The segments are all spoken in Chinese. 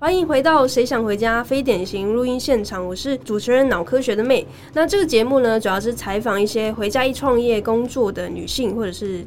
欢迎回到《谁想回家》非典型录音现场，我是主持人脑科学的妹。那这个节目呢，主要是采访一些回家一创业工作的女性或者是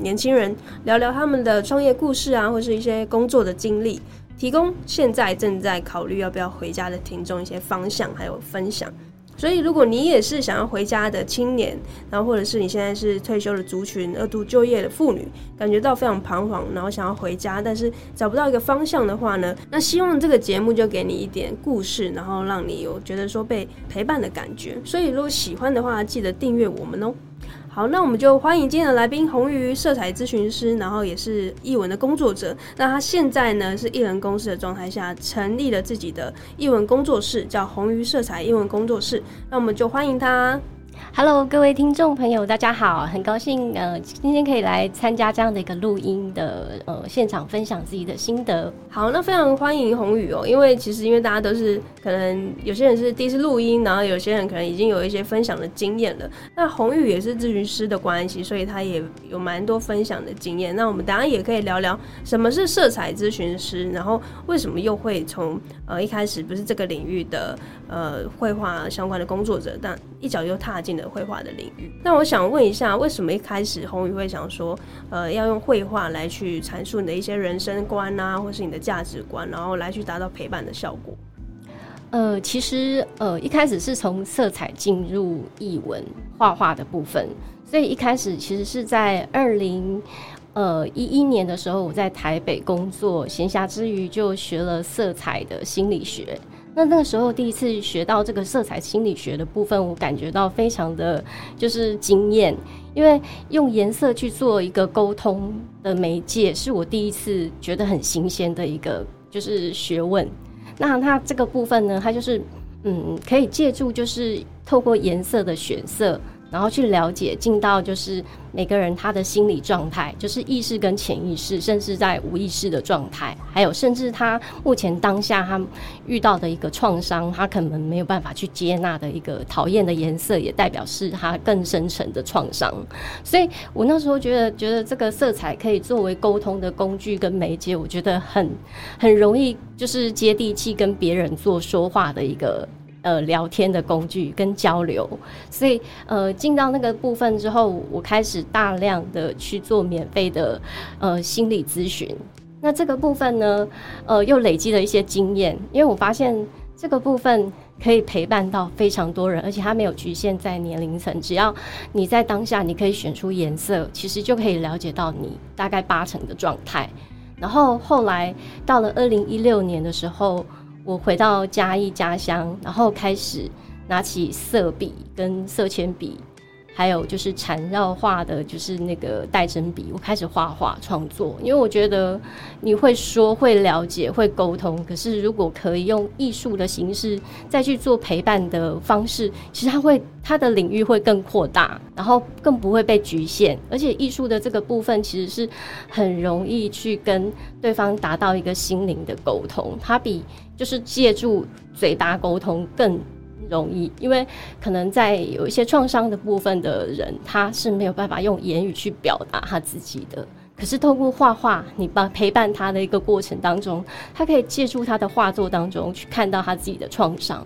年轻人，聊聊他们的创业故事啊，或是一些工作的经历，提供现在正在考虑要不要回家的听众一些方向还有分享。所以如果你也是想要回家的青年，然后或者是你现在是退休的族群、二度就业的妇女，感觉到非常彷徨，然后想要回家但是找不到一个方向的话呢，那希望这个节目就给你一点故事，然后让你有觉得说被陪伴的感觉。所以如果喜欢的话，记得订阅我们哦。好，那我们就欢迎今天的来宾红瑜，色彩咨询师，然后也是艺文的工作者。那他现在呢是艺人公司的状态下，成立了自己的艺文工作室，叫红瑜色彩艺文工作室。那我们就欢迎他。Hello， 各位听众朋友，大家好，很高兴今天可以来参加这样的一个录音的现场，分享自己的心得。好，那非常欢迎红瑜哦，因为大家都是可能有些人是第一次录音，然后有些人可能已经有一些分享的经验了。那红瑜也是咨询师的关系，所以他也有蛮多分享的经验。那我们等一下也可以聊聊什么是色彩咨询师，然后为什么又会从一开始不是这个领域的绘画相关的工作者，但一脚又踏进了绘画的领域。那我想问一下，为什么一开始红瑜会想说要用绘画来去阐述你的一些人生观啊，或是你的价值观，然后来去达到陪伴的效果？其实一开始是从色彩进入艺文画画的部分，所以一开始其实是在2011年的时候，我在台北工作，闲暇之余就学了色彩的心理学。那个时候第一次学到这个色彩心理学的部分，我感觉到非常的就是惊艳，因为用颜色去做一个沟通的媒介，是我第一次觉得很新鲜的一个就是学问。那它这个部分呢，它就是可以借助就是透过颜色的选色，然后去了解进到就是每个人他的心理状态，就是意识跟潜意识，甚至在无意识的状态，还有甚至他目前当下他遇到的一个创伤，他可能没有办法去接纳的一个讨厌的颜色，也代表是他更深层的创伤。所以我那时候觉得这个色彩可以作为沟通的工具跟媒介，我觉得很容易就是接地气，跟别人做说话的一个聊天的工具跟交流。所以进到那个部分之后，我开始大量的去做免费的心理咨询。那这个部分呢又累积了一些经验，因为我发现这个部分可以陪伴到非常多人，而且它没有局限在年龄层，只要你在当下你可以选出颜色，其实就可以了解到你大概80%的状态。然后后来到了2016年的时候，我回到嘉义家乡，然后开始拿起色笔跟色铅笔，还有就是缠绕画的就是那个带针笔，我开始画画创作。因为我觉得你会说、会了解、会沟通，可是如果可以用艺术的形式再去做陪伴的方式，其实它的领域会更扩大，然后更不会被局限。而且艺术的这个部分其实是很容易去跟对方达到一个心灵的沟通，它比就是借助嘴巴沟通更容易，因为可能在有一些创伤的部分的人，他是没有办法用言语去表达他自己的，可是透过画画，你陪伴他的一个过程当中，他可以借助他的画作当中去看到他自己的创伤。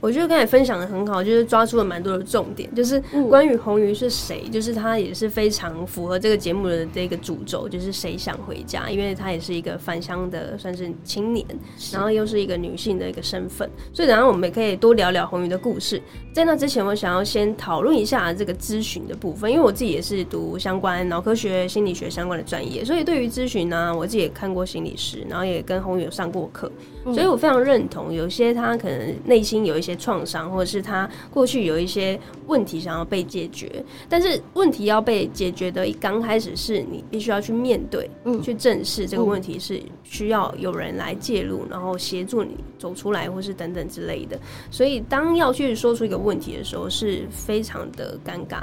我觉得刚才分享的很好，就是抓住了蛮多的重点，就是关于红瑜是谁，就是他也是非常符合这个节目的这个主轴，就是谁想回家，因为他也是一个返乡的算是青年，然后又是一个女性的一个身份，所以等一下我们也可以多聊聊红瑜的故事。在那之前，我想要先讨论一下这个咨询的部分，因为我自己也是读相关脑科学、心理学相关的专业，所以对于咨询呢，我自己也看过心理师，然后也跟红瑜有上过课，所以我非常认同，有些他可能内心有一些创伤，或者是他过去有一些问题想要被解决，但是问题要被解决的刚开始是你必须要去面对、去正视这个问题，是需要有人来介入，然后协助你走出来，或是等等之类的。所以当要去说出一个问题的时候，是非常的尴尬，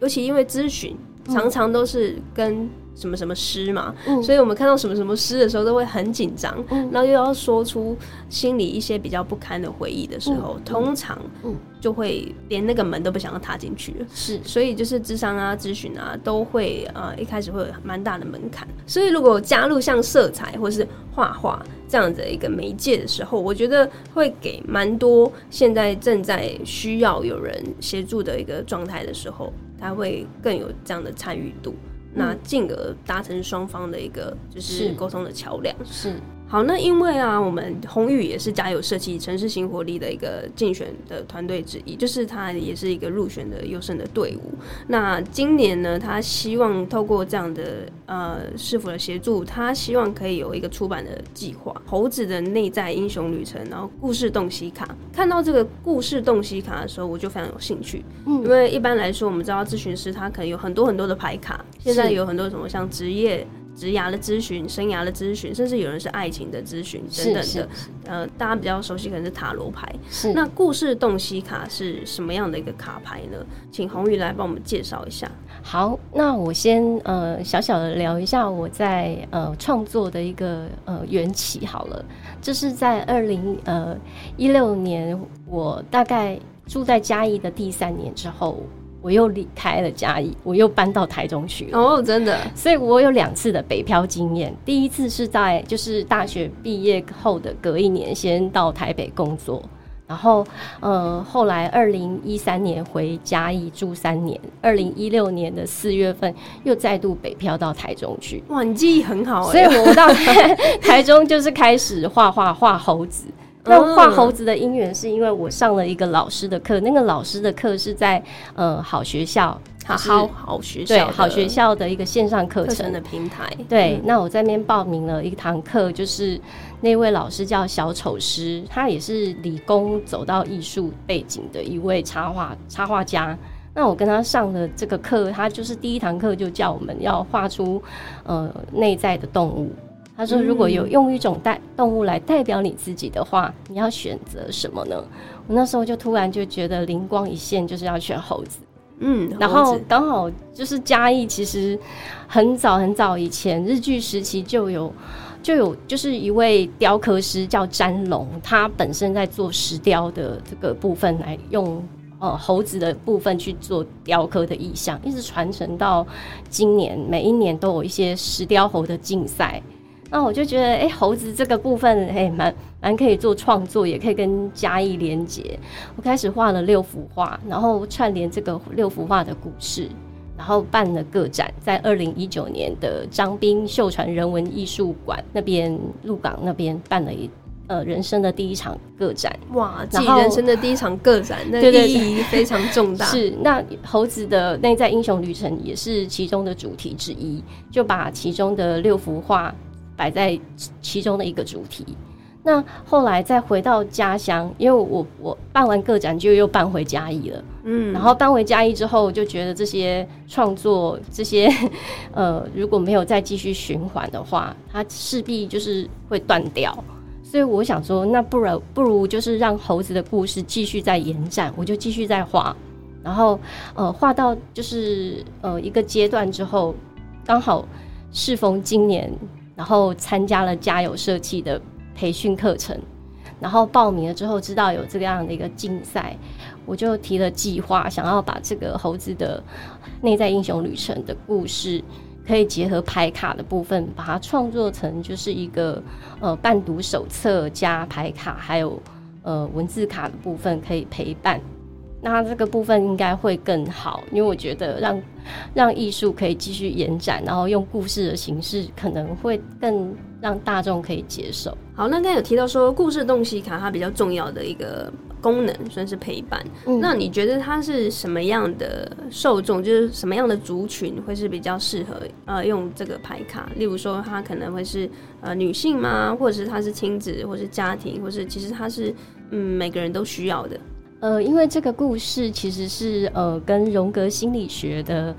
尤其因为咨询常常都是跟什么什么师嘛，所以我们看到什么什么师的时候都会很紧张，然后又要说出心里一些比较不堪的回忆的时候，通常就会连那个门都不想要踏进去了。是，所以就是諮商啊、咨询啊，都会一开始会有蛮大的门槛。所以如果加入像色彩或是画画这样子的一个媒介的时候，我觉得会给蛮多现在正在需要有人协助的一个状态的时候，他会更有这样的参与度。那进而达成双方的一个就是沟通的桥梁。是，好，那因为啊，我们宏宇也是家有设计城市新活力的一个竞选的团队之一，就是他也是一个入选的优胜的队伍。那今年呢，他希望透过这样的市府的协助，他希望可以有一个出版的计划，猴子的内在英雄旅程，然后故事洞悉卡。看到这个故事洞悉卡的时候，我就非常有兴趣，因为一般来说我们知道咨询师他可能有很多很多的牌卡，现在有很多什么像职业职涯的咨询、生涯的咨询，甚至有人是爱情的咨询等等的，大家比较熟悉可能是塔罗牌。是，那故事洞悉卡是什么样的一个卡牌呢？请宏宇来帮我们介绍一下。好，那我先小小的聊一下我在创作的一个缘起好了。这是在2016年，我大概住在嘉义的第3年之后。我又离开了嘉义，我又搬到台中去了。哦，真的，所以我有2次的北漂经验。第一次是在就是大学毕业后的隔一年，先到台北工作，然后后来2013年回嘉义住3年，2016年的4月份又再度北漂到台中去。哇，你记忆很好欸。所以我到台中就是开始画猴子。那画猴子的因缘是因为我上了一个老师的课，那个老师的课是在好学校，好学校，对，好学校的一个线上课程的平台。对，那我在那边报名了一堂课，就是那位老师叫小丑师，他也是理工走到艺术背景的一位插画家。那我跟他上了这个课，他就是第一堂课就叫我们要画出内在的动物。他说如果有用一种动物来代表你自己的话，你要选择什么呢？我那时候就突然就觉得灵光一现，就是要选猴子。然后刚好就是嘉义其实很早很早以前日据时期就有就是一位雕刻师叫詹龙，他本身在做石雕的这个部分来用猴子的部分去做雕刻的意象，一直传承到今年，每一年都有一些石雕猴的竞赛。那我就觉得猴子这个部分蛮可以做创作，也可以跟嘉义连结。我开始画了6幅画，然后串联这个6幅画的故事，然后办了个展，在2019年的彰滨秀传人文艺术馆那边，鹿港那边办了人生的第一场个展。哇，自己人生的第一场个展，那意义非常重大。是，那猴子的内在英雄旅程也是其中的主题之一，就把其中的6幅画摆在其中的一个主题。那后来再回到家乡，因为我办完个展就又搬回嘉义了。然后搬回嘉义之后，就觉得这些创作这些如果没有再继续循环的话，它势必就是会断掉。所以我想说，那不如就是让猴子的故事继续再延展，我就继续再画。然后画到就是一个阶段之后，刚好适逢今年。然后参加了家有设计的培训课程，然后报名了之后知道有这样的一个竞赛，我就提了计划，想要把这个猴子的内在英雄旅程的故事可以结合牌卡的部分，把它创作成就是一个伴读手册加牌卡，还有文字卡的部分可以陪伴。那这个部分应该会更好，因为我觉得让艺术可以继续延展，然后用故事的形式可能会更让大众可以接受。好，那刚才有提到说故事洞悉卡它比较重要的一个功能算是陪伴，那你觉得它是什么样的受众，就是什么样的族群会是比较适合用这个牌卡？例如说它可能会是女性吗，或者是它是亲子，或是家庭，或是其实它是每个人都需要的？因为这个故事其实是跟荣格心理学的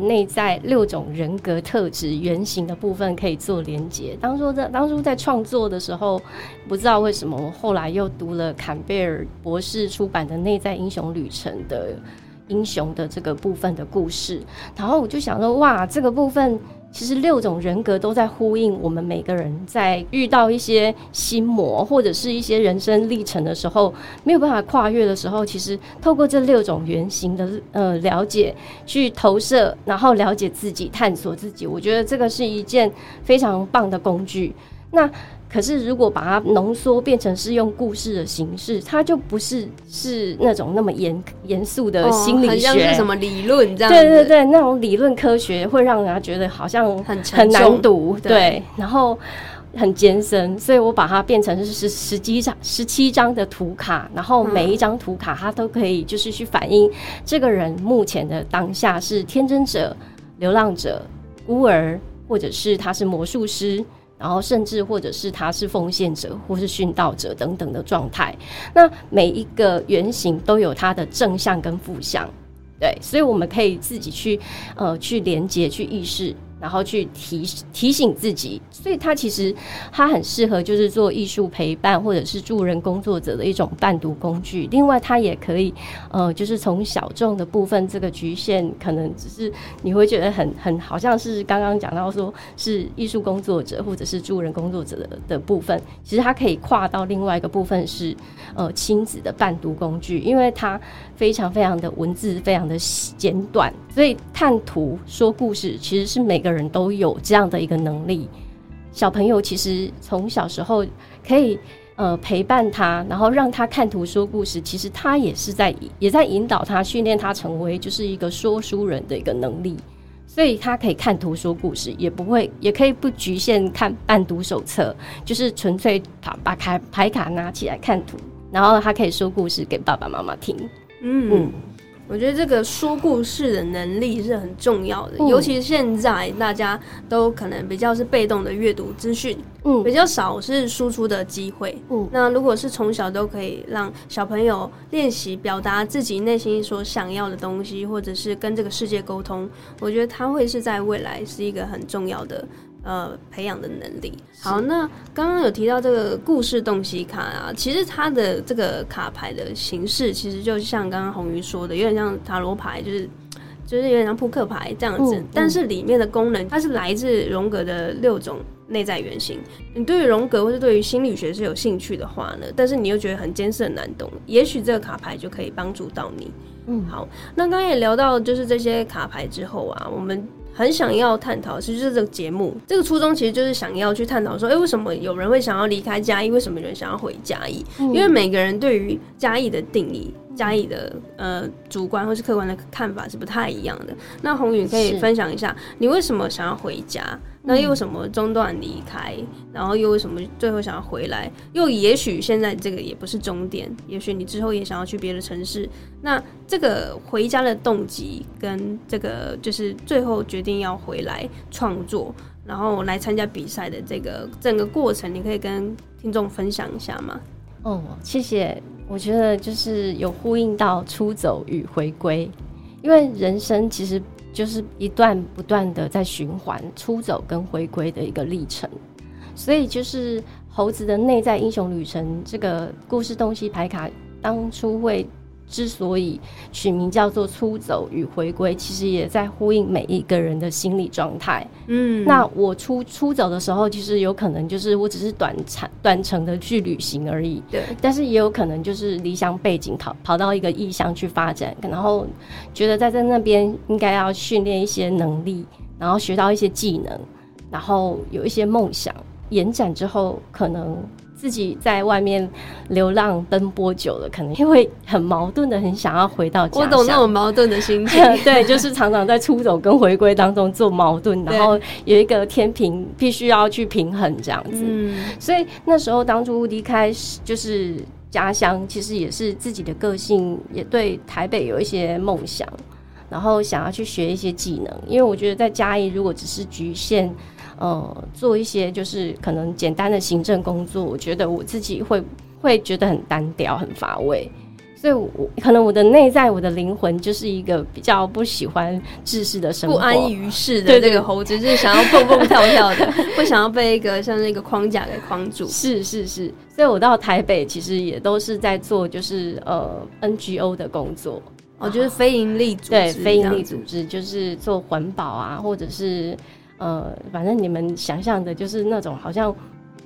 内在6种人格特质原型的部分可以做连结。当初在创作的时候，不知道为什么我后来又读了坎贝尔博士出版的《内在英雄旅程》的英雄的这个部分的故事，然后我就想说哇，这个部分其实6种人格都在呼应我们每个人在遇到一些心魔或者是一些人生历程的时候没有办法跨越的时候，其实透过这6种原型的了解去投射，然后了解自己，探索自己，我觉得这个是一件非常棒的工具。那可是如果把它浓缩变成是用故事的形式，它就不是那种那么严肃的心理学，很像是什么理论这样子。对对对，那种理论科学会让人家觉得好像很难读， 对，然后很艰深，所以我把它变成是17张的图卡，然后每一张图卡它都可以就是去反映这个人目前的当下是天真者、流浪者、孤儿，或者是他是魔术师，然后甚至或者是他是奉献者或是殉道者等等的状态。那每一个原型都有它的正向跟负向，对，所以我们可以自己去连接、去意识，然后去提醒自己。所以它其实它很适合就是做艺术陪伴或者是助人工作者的一种伴读工具。另外它也可以就是从小众的部分，这个局限可能只是你会觉得很好像是刚刚讲到说是艺术工作者或者是助人工作者 的部分，其实它可以跨到另外一个部分是亲子的伴读工具，因为它非常非常的文字非常的简短，所以探图说故事其实是每个人都有这样的一个能力。小朋友其实从小时候可以陪伴他，然后让他看图说故事，其实他也在引导他、训练他成为就是一个说书人的一个能力，所以他可以看图说故事，也可以不局限看伴读手册，就是纯粹把牌卡拿起来看图，然后他可以说故事给爸爸妈妈听。嗯，我觉得这个说故事的能力是很重要的，尤其现在大家都可能比较是被动的阅读资讯，比较少是输出的机会。那如果是从小都可以让小朋友练习表达自己内心所想要的东西，或者是跟这个世界沟通，我觉得它会是在未来是一个很重要的培养的能力。好，那刚刚有提到这个故事洞悉卡啊，其实它的这个卡牌的形式其实就像刚刚虹瑜说的，有点像塔罗牌，就是有点像扑克牌这样子，但是里面的功能它是来自荣格的6种内在原型。你对于荣格或是对于心理学是有兴趣的话呢，但是你又觉得很艰涩难懂，也许这个卡牌就可以帮助到你。好，那刚刚也聊到就是这些卡牌之后啊，我们很想要探讨，其实就是这个节目这个初衷其实就是想要去探讨说为什么有人会想要离开嘉义，为什么有人想要回嘉义，因为每个人对于嘉义的定义、嘉义的主观或是客观的看法是不太一样的。那虹瑜可以分享一下你为什么想要回家，那又为什么中断离开，然后又为什么最后想要回来，又也许现在这个也不是终点，也许你之后也想要去别的城市，那这个回家的动机跟这个就是最后决定要回来创作然后来参加比赛的这个整个过程，你可以跟听众分享一下吗？谢谢。我觉得就是有呼应到出走与回归，因为人生其实就是一段不断的在循环出走跟回归的一个历程，所以就是猴子的内在英雄旅程这个故事洞悉牌卡当初会之所以取名叫做出走与回归，其实也在呼应每一个人的心理状态。那我出走的时候其实有可能就是我只是短程的去旅行而已，对，但是也有可能就是离乡背景跑到一个异乡去发展，然后觉得在那边应该要训练一些能力，然后学到一些技能，然后有一些梦想延展之后，可能自己在外面流浪奔波久了，可能因为很矛盾的很想要回到家乡。我懂那种矛盾的心情。对，就是常常在出走跟回归当中做矛盾，然后有一个天平必须要去平衡这样子。所以那时候当初离开就是家乡，其实也是自己的个性也对台北有一些梦想，然后想要去学一些技能，因为我觉得在嘉义如果只是局限做一些就是可能简单的行政工作，我觉得我自己会觉得很单调很乏味，所以可能我的内在我的灵魂就是一个比较不喜欢制式的生活，不安于世的这个猴子就是想要蹦蹦跳跳的不想要被一个像那个框架给框住。是所以我到台北其实也都是在做就是NGO 的工作，哦，就是非营利组织，对，非营利组织就是做环保啊，或者是反正你们想象的，就是那种好像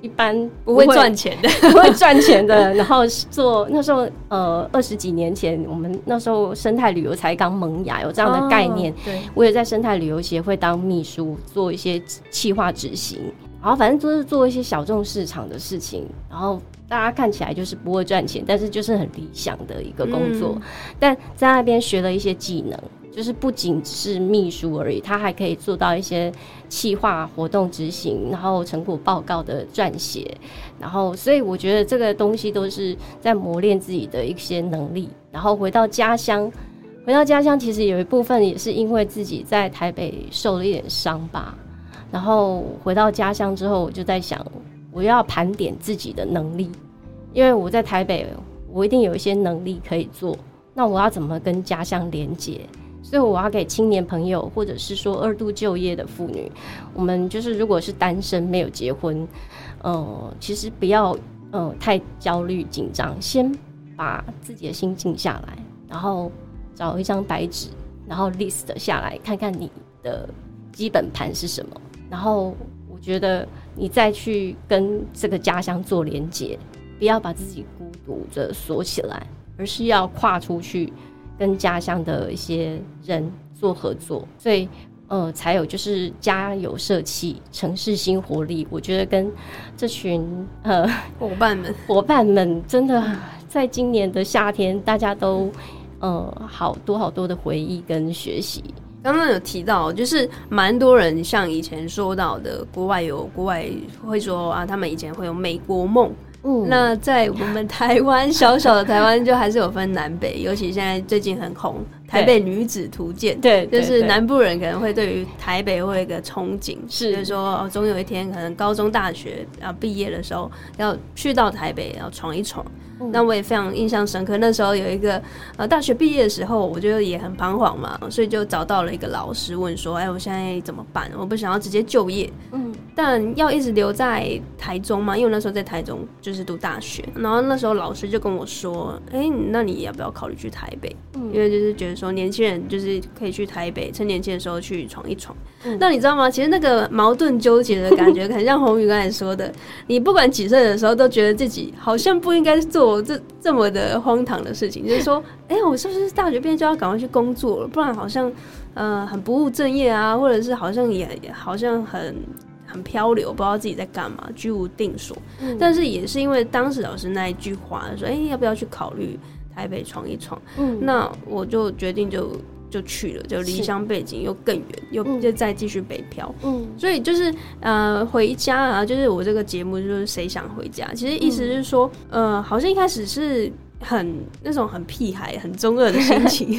一般不会赚钱的，不会赚钱的。然后做那时候20几年前，我们那时候生态旅游才刚萌芽，有这样的概念。哦、对，我也在生态旅游协会当秘书，做一些企划执行，然后反正就是做一些小众市场的事情，然后。大家看起来就是不会赚钱，但是就是很理想的一个工作。但在那边学了一些技能，就是不仅是秘书而已，他还可以做到一些企划活动执行，然后成果报告的撰写，然后所以我觉得这个东西都是在磨练自己的一些能力。然后回到家乡，其实有一部分也是因为自己在台北受了一点伤吧。然后回到家乡之后，我就在想。我要盘点自己的能力，因为我在台北，我一定有一些能力可以做。那我要怎么跟家乡连结？所以我要给青年朋友，或者是说二度就业的妇女，我们就是如果是单身没有结婚，其实不要太焦虑紧张，先把自己的心静下来，然后找一张白纸，然后 list 下来，看看你的基本盘是什么，然后。我觉得你再去跟这个家乡做连结，不要把自己孤独着锁起来，而是要跨出去跟家乡的一些人做合作，所以才有就是家有社企城市新活力。我觉得跟这群伙伴们真的在今年的夏天大家都好多的回忆跟学习。刚刚有提到，就是蛮多人像以前说到的，国外会说啊，他们以前会有美国梦。那在我们台湾小小的台湾，就还是有分南北，尤其现在最近很红《台北女子图鉴》，对，就是南部人可能会对于台北会有一个憧憬，是，就是说哦，总有一天可能高中、大学啊毕业的时候，要去到台北，要闯一闯。那我也非常印象深刻，那时候有一个大学毕业的时候，我觉得也很彷徨嘛，所以就找到了一个老师问说，哎，我现在怎么办？我不想要直接就业，但要一直留在台中嘛，因为我那时候在台中就是读大学，然后那时候老师就跟我说，哎，那你要不要考虑去台北？因为就是觉得说年轻人就是可以去台北，趁年轻的时候去闯一闯。那你知道吗？其实那个矛盾纠结的感觉，很像宏宇刚才说的，你不管几岁的时候都觉得自己好像不应该做。我这么的荒唐的事情，就是说，我是不是大学毕业就要赶快去工作了？不然好像，很不务正业啊，或者是好像也好像很漂流，不知道自己在干嘛，居无定所。但是也是因为当时老师那一句话说，要不要去考虑台北闯一闯？那我就决定就去了，就离乡背景又更远，又再继续北漂。所以就是回家啊，就是我这个节目就是谁想回家，其实意思是说，好像一开始是很那种很屁孩、很中二的心情，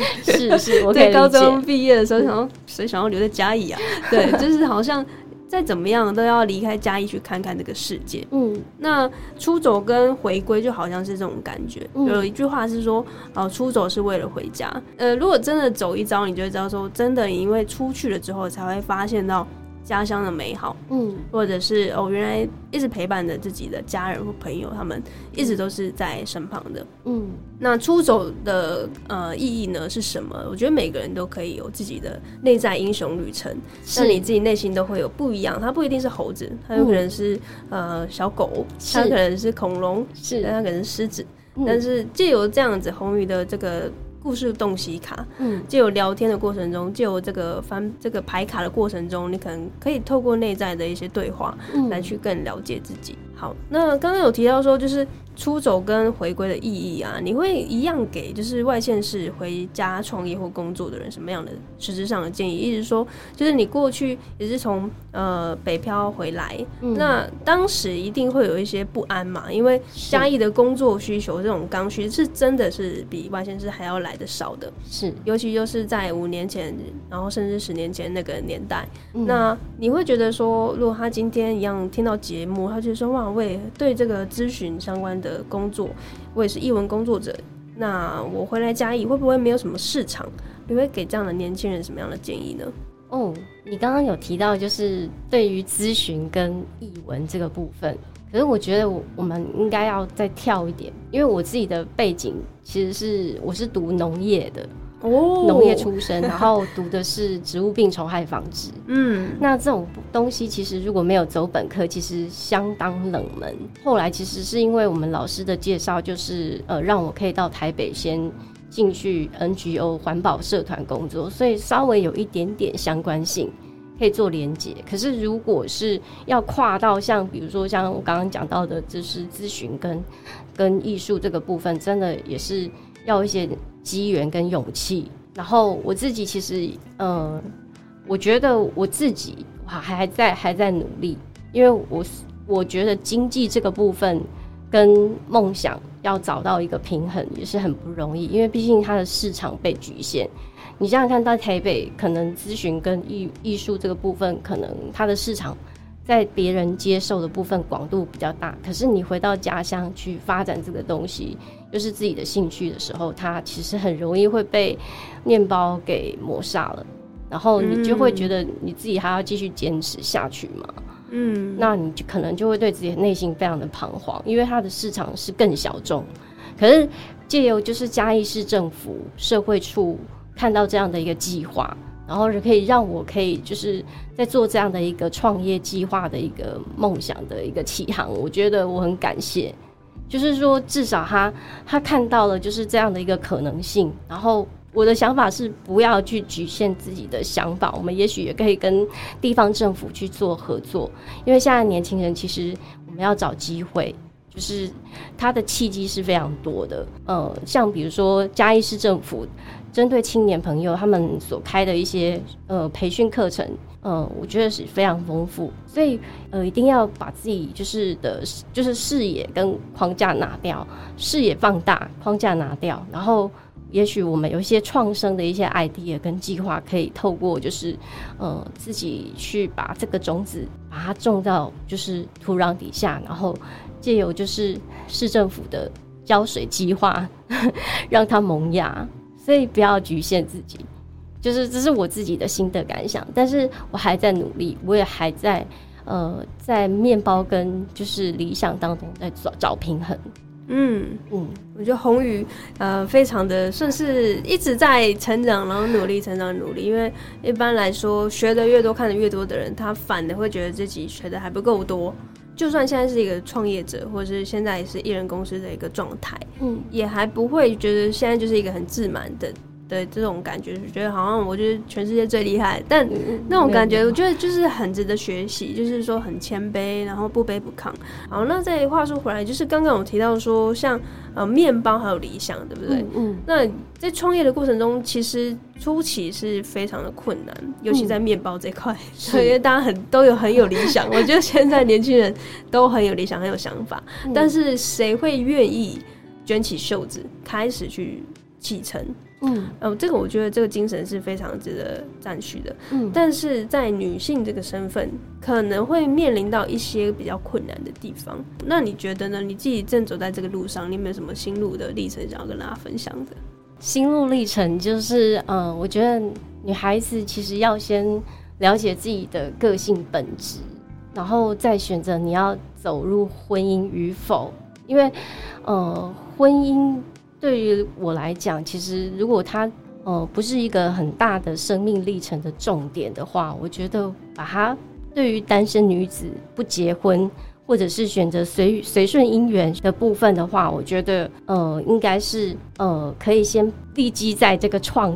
是，我可以理解。对，高中毕业的时候想说，谁想要留在嘉义啊？对，就是好像。再怎么样都要离开嘉义去看看这个世界。那出走跟回归就好像是这种感觉。有一句话是说，出走是为了回家。如果真的走一遭，你就会知道说，真的，你因为出去了之后才会发现到家乡的美好。或者是原来一直陪伴着自己的家人或朋友，他们一直都是在身旁的。那出走的意义呢是什么？我觉得每个人都可以有自己的内在英雄旅程，那你自己内心都会有不一样。它不一定是猴子，它有可能是小狗，它可能是恐龙，它可能是狮子。但是藉由这样子宏宇的这个故事洞悉卡，藉由聊天的过程中，藉由这个牌卡的过程中，你可能可以透过内在的一些对话来去更了解自己。好，那刚刚有提到说，就是出走跟回归的意义啊，你会一样给就是外县市回家创业或工作的人什么样的实质上的建议？意思说，就是你过去也是从北漂回来，那当时一定会有一些不安嘛，因为嘉义的工作需求这种刚需是真的是比外县市还要来的少的，是，尤其就是在5年前，然后甚至10年前那个年代。那你会觉得说，如果他今天一样听到节目，他就说哇，我也对这个咨询相关的工作，我也是艺文工作者，那我回来嘉义会不会没有什么市场？你会给这样的年轻人什么样的建议呢？你刚刚有提到就是对于咨询跟艺文这个部分，可是我觉得我们应该要再跳一点，因为我自己的背景其实是我是读农业的，农业出身，然后读的是植物病虫害防治。嗯，那这种东西其实如果没有走本科，其实相当冷门。后来其实是因为我们老师的介绍，就是让我可以到台北先进去 NGO 环保社团工作，所以稍微有一点点相关性，可以做连结。可是如果是要跨到像比如说像我刚刚讲到的，就是咨询跟艺术这个部分，真的也是要一些机缘跟勇气。然后我自己其实我觉得我自己还在努力，因为我觉得经济这个部分跟梦想要找到一个平衡也是很不容易，因为毕竟它的市场被局限。你想想看，在台北可能咨询跟艺术这个部分，可能它的市场在别人接受的部分广度比较大，可是你回到家乡去发展这个东西，就是自己的兴趣的时候，它其实很容易会被面包给抹杀了，然后你就会觉得你自己还要继续坚持下去嘛。嗯，那你就可能就会对自己的内心非常的彷徨，因为它的市场是更小众。可是藉由就是嘉义市政府社会处看到这样的一个计划，然后可以让我可以就是在做这样的一个创业计划的一个梦想的一个起航，我觉得我很感谢。就是说至少他看到了就是这样的一个可能性，然后我的想法是不要去局限自己的想法，我们也许也可以跟地方政府去做合作，因为现在年轻人其实我们要找机会，就是他的契机是非常多的。像比如说嘉义市政府针对青年朋友他们所开的一些培训课程，我觉得是非常丰富，所以一定要把自己就是视野跟框架拿掉，视野放大，框架拿掉，然后也许我们有一些创生的一些 idea 跟计划，可以透过就是自己去把这个种子把它种到就是土壤底下，然后藉由就是市政府的浇水计划让它萌芽。所以不要局限自己，就是这是我自己的新的感想，但是我还在努力，我也还在在面包跟就是理想当中在找平衡。嗯嗯，我觉得宏宇非常的算是一直在成长，然后努力成长努力，因为一般来说学的越多看的越多的人，他反而会觉得自己学的还不够多，就算现在是一个创业者，或者是现在也是艺人公司的一个状态，嗯，也还不会觉得现在就是一个很自满的这种感觉，觉得好像我就是全世界最厉害，但那种感觉我觉得就是很值得学习，就是说很谦卑，然后不卑不亢。好，那再话说回来，就是刚刚有提到说像面包还有理想，对不对？嗯，那在创业的过程中，其实初期是非常的困难，尤其在面包这块，所以因为大家都很有理想，我觉得现在年轻人都很有理想，很有想法，但是谁会愿意卷起袖子开始去启程？嗯，这个我觉得这个精神是非常值得赞许的。嗯，但是在女性这个身份，可能会面临到一些比较困难的地方。那你觉得呢？你自己正走在这个路上，你有没有什么心路的历程想要跟大家分享的？心路历程就是，我觉得女孩子其实要先了解自己的个性本质，然后再选择你要走入婚姻与否，因为，婚姻。对于我来讲，其实如果它不是一个很大的生命历程的重点的话，我觉得把它对于单身女子不结婚或者是选择随顺姻缘的部分的话，我觉得应该是可以先立基在这个创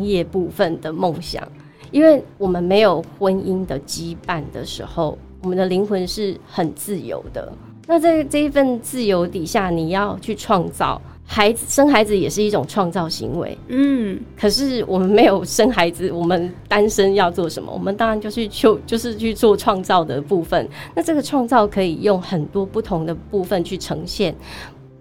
业部分的梦想，因为我们没有婚姻的羁绊的时候，我们的灵魂是很自由的。那在这一份自由底下，你要去创造生孩子也是一种创造行为。嗯，可是我们没有生孩子，我们单身要做什么？我们当然就是去做创造的部分。那这个创造可以用很多不同的部分去呈现，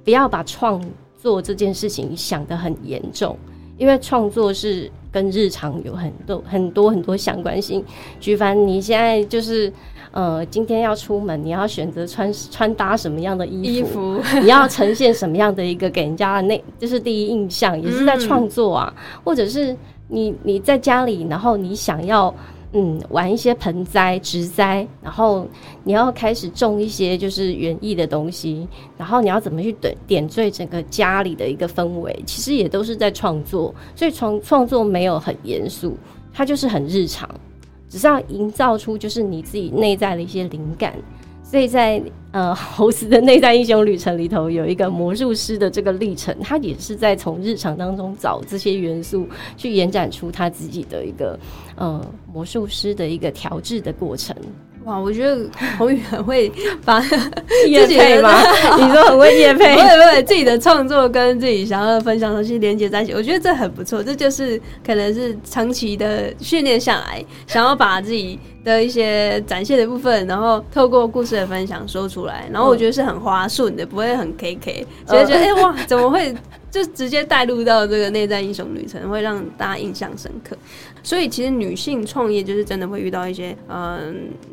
不要把创作这件事情想得很严重，因为创作是跟日常有很多相关性。举凡你现在就是今天要出门，你要选择穿搭什么样的衣服你要呈现什么样的一个给人家的就是第一印象，也是在创作啊。或者是你在家里，然后你想要玩一些盆栽、植栽，然后你要开始种一些就是园艺的东西，然后你要怎么去点缀整个家里的一个氛围，其实也都是在创作。所以创作没有很严肃，它就是很日常，只是要营造出就是你自己内在的一些灵感。所以在猴子的内在英雄旅程里头有一个魔术师的这个历程，他也是在从日常当中找这些元素去延展出他自己的一个魔术师的一个调制的过程。哇，我觉得侯宇很会把业配吗？你说很会业配，对，自己的创作跟自己想要分享的东西连接在一起，我觉得这很不错。这就是可能是长期的训练下来，想要把自己的一些展现的部分，然后透过故事的分享说出来，然后我觉得是很滑顺的，不会很 KK， 所以觉得哇，怎么会就直接带入到这个内在英雄旅程，会让大家印象深刻。所以其实女性创业就是真的会遇到一些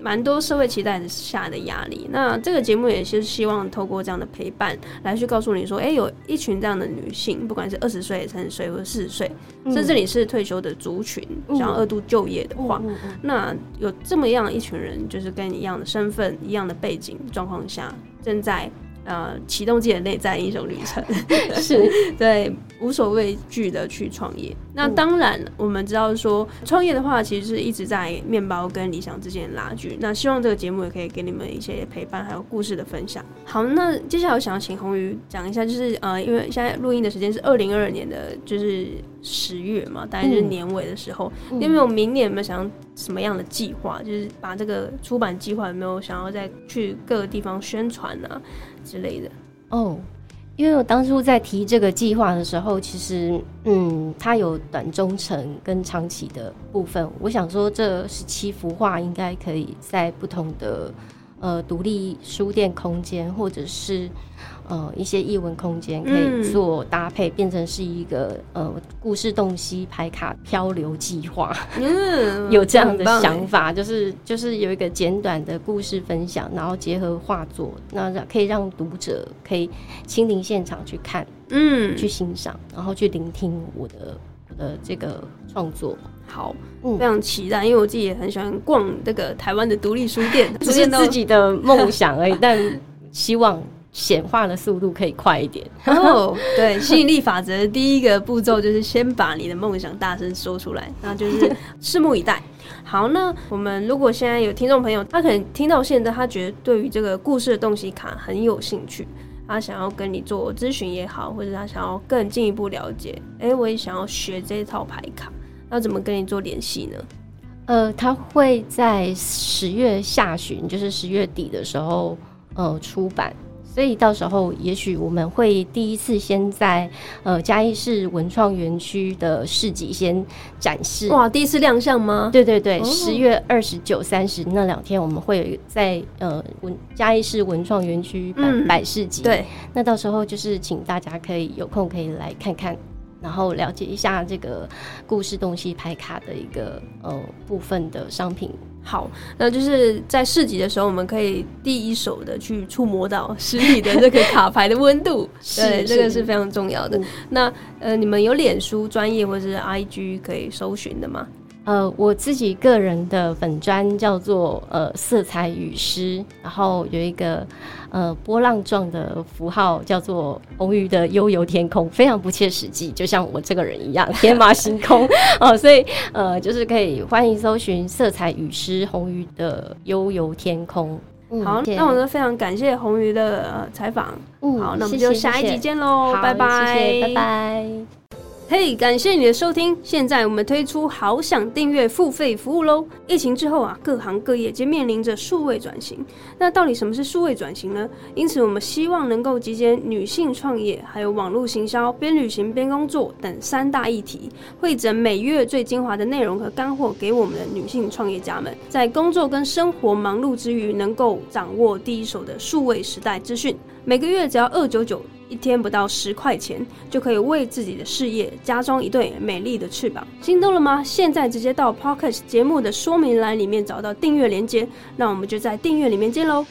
蛮多社会期待下的压力，那这个节目也是希望透过这样的陪伴来去告诉你说有一群这样的女性，不管是20岁30岁或40岁甚至你是退休的族群，想要二度就业的话，那有这么样一群人就是跟你一样的身份一样的背景状况下正在启动自己的内在英雄旅程是对无所畏惧的去创业。那当然我们知道说创业的话其实是一直在面包跟理想之间的拉锯，那希望这个节目也可以给你们一些陪伴还有故事的分享。好，那接下来我想要请宏宇讲一下，就是因为现在录音的时间是2022年的就是10月嘛，大概就是年尾的时候，有没有明年有没有想要什么样的计划，就是把这个出版计划有没有想要再去各个地方宣传啊之类的？因为我当初在提这个计划的时候，其实它有短中程跟长期的部分，我想说这17幅画应该可以在不同的独立书店空间或者是一些艺文空间可以做搭配，变成是一个故事洞悉牌卡漂流计划有这样的想法，就是有一个简短的故事分享，然后结合画作，那可以让读者可以亲临现场去看去欣赏，然后去聆听我的这个创作。好，非常期待，因为我自己也很喜欢逛这个台湾的独立书店，只是自己的梦想而已但希望显化的速度可以快一点对，吸引力法则第一个步骤就是先把你的梦想大声说出来，那就是拭目以待好，那我们如果现在有听众朋友他可能听到现在他觉得对于这个故事的洞悉卡很有兴趣，他想要跟你做咨询也好，或者他想要更进一步了解我也想要学这套牌卡，那怎么跟你做联系呢？他会在10月下旬就是10月底的时候出版，所以到时候也许我们会第一次先在嘉义市文创园区的市集先展示。哇，第一次亮相吗？对对对，10月29、30那2天我们会在嘉义市文创园区摆市集。对，那到时候就是请大家可以有空可以来看看，然后了解一下这个故事洞悉牌卡的一个部分的商品。好，那就是在市集的时候我们可以第一手的去触摸到实体的这个卡牌的温度对，这个是非常重要的。那你们有脸书专页或是 IG 可以搜寻的吗？我自己个人的粉专叫做色彩与诗，然后有一个波浪状的符号叫做红鱼的悠游天空，非常不切实际，就像我这个人一样天马行空所以就是可以欢迎搜寻色彩与诗红鱼的悠游天空。好，那我们非常感谢红鱼的采访。好，那我们就下一集见喽，拜拜，谢谢，拜拜。嘿，感谢你的收听，现在我们推出好想订阅付费服务咯。疫情之后各行各业皆面临着数位转型，那到底什么是数位转型呢？因此我们希望能够集结女性创业还有网络行销、边旅行边工作等3大议题，汇整每月最精华的内容和干货给我们的女性创业家们，在工作跟生活忙碌之余能够掌握第一手的数位时代资讯。每个月只要299，1天不到10块钱就可以为自己的事业加装一对美丽的翅膀。心动了吗？现在直接到 Podcast 节目的说明栏里面找到订阅连结，那我们就在订阅里面见咯。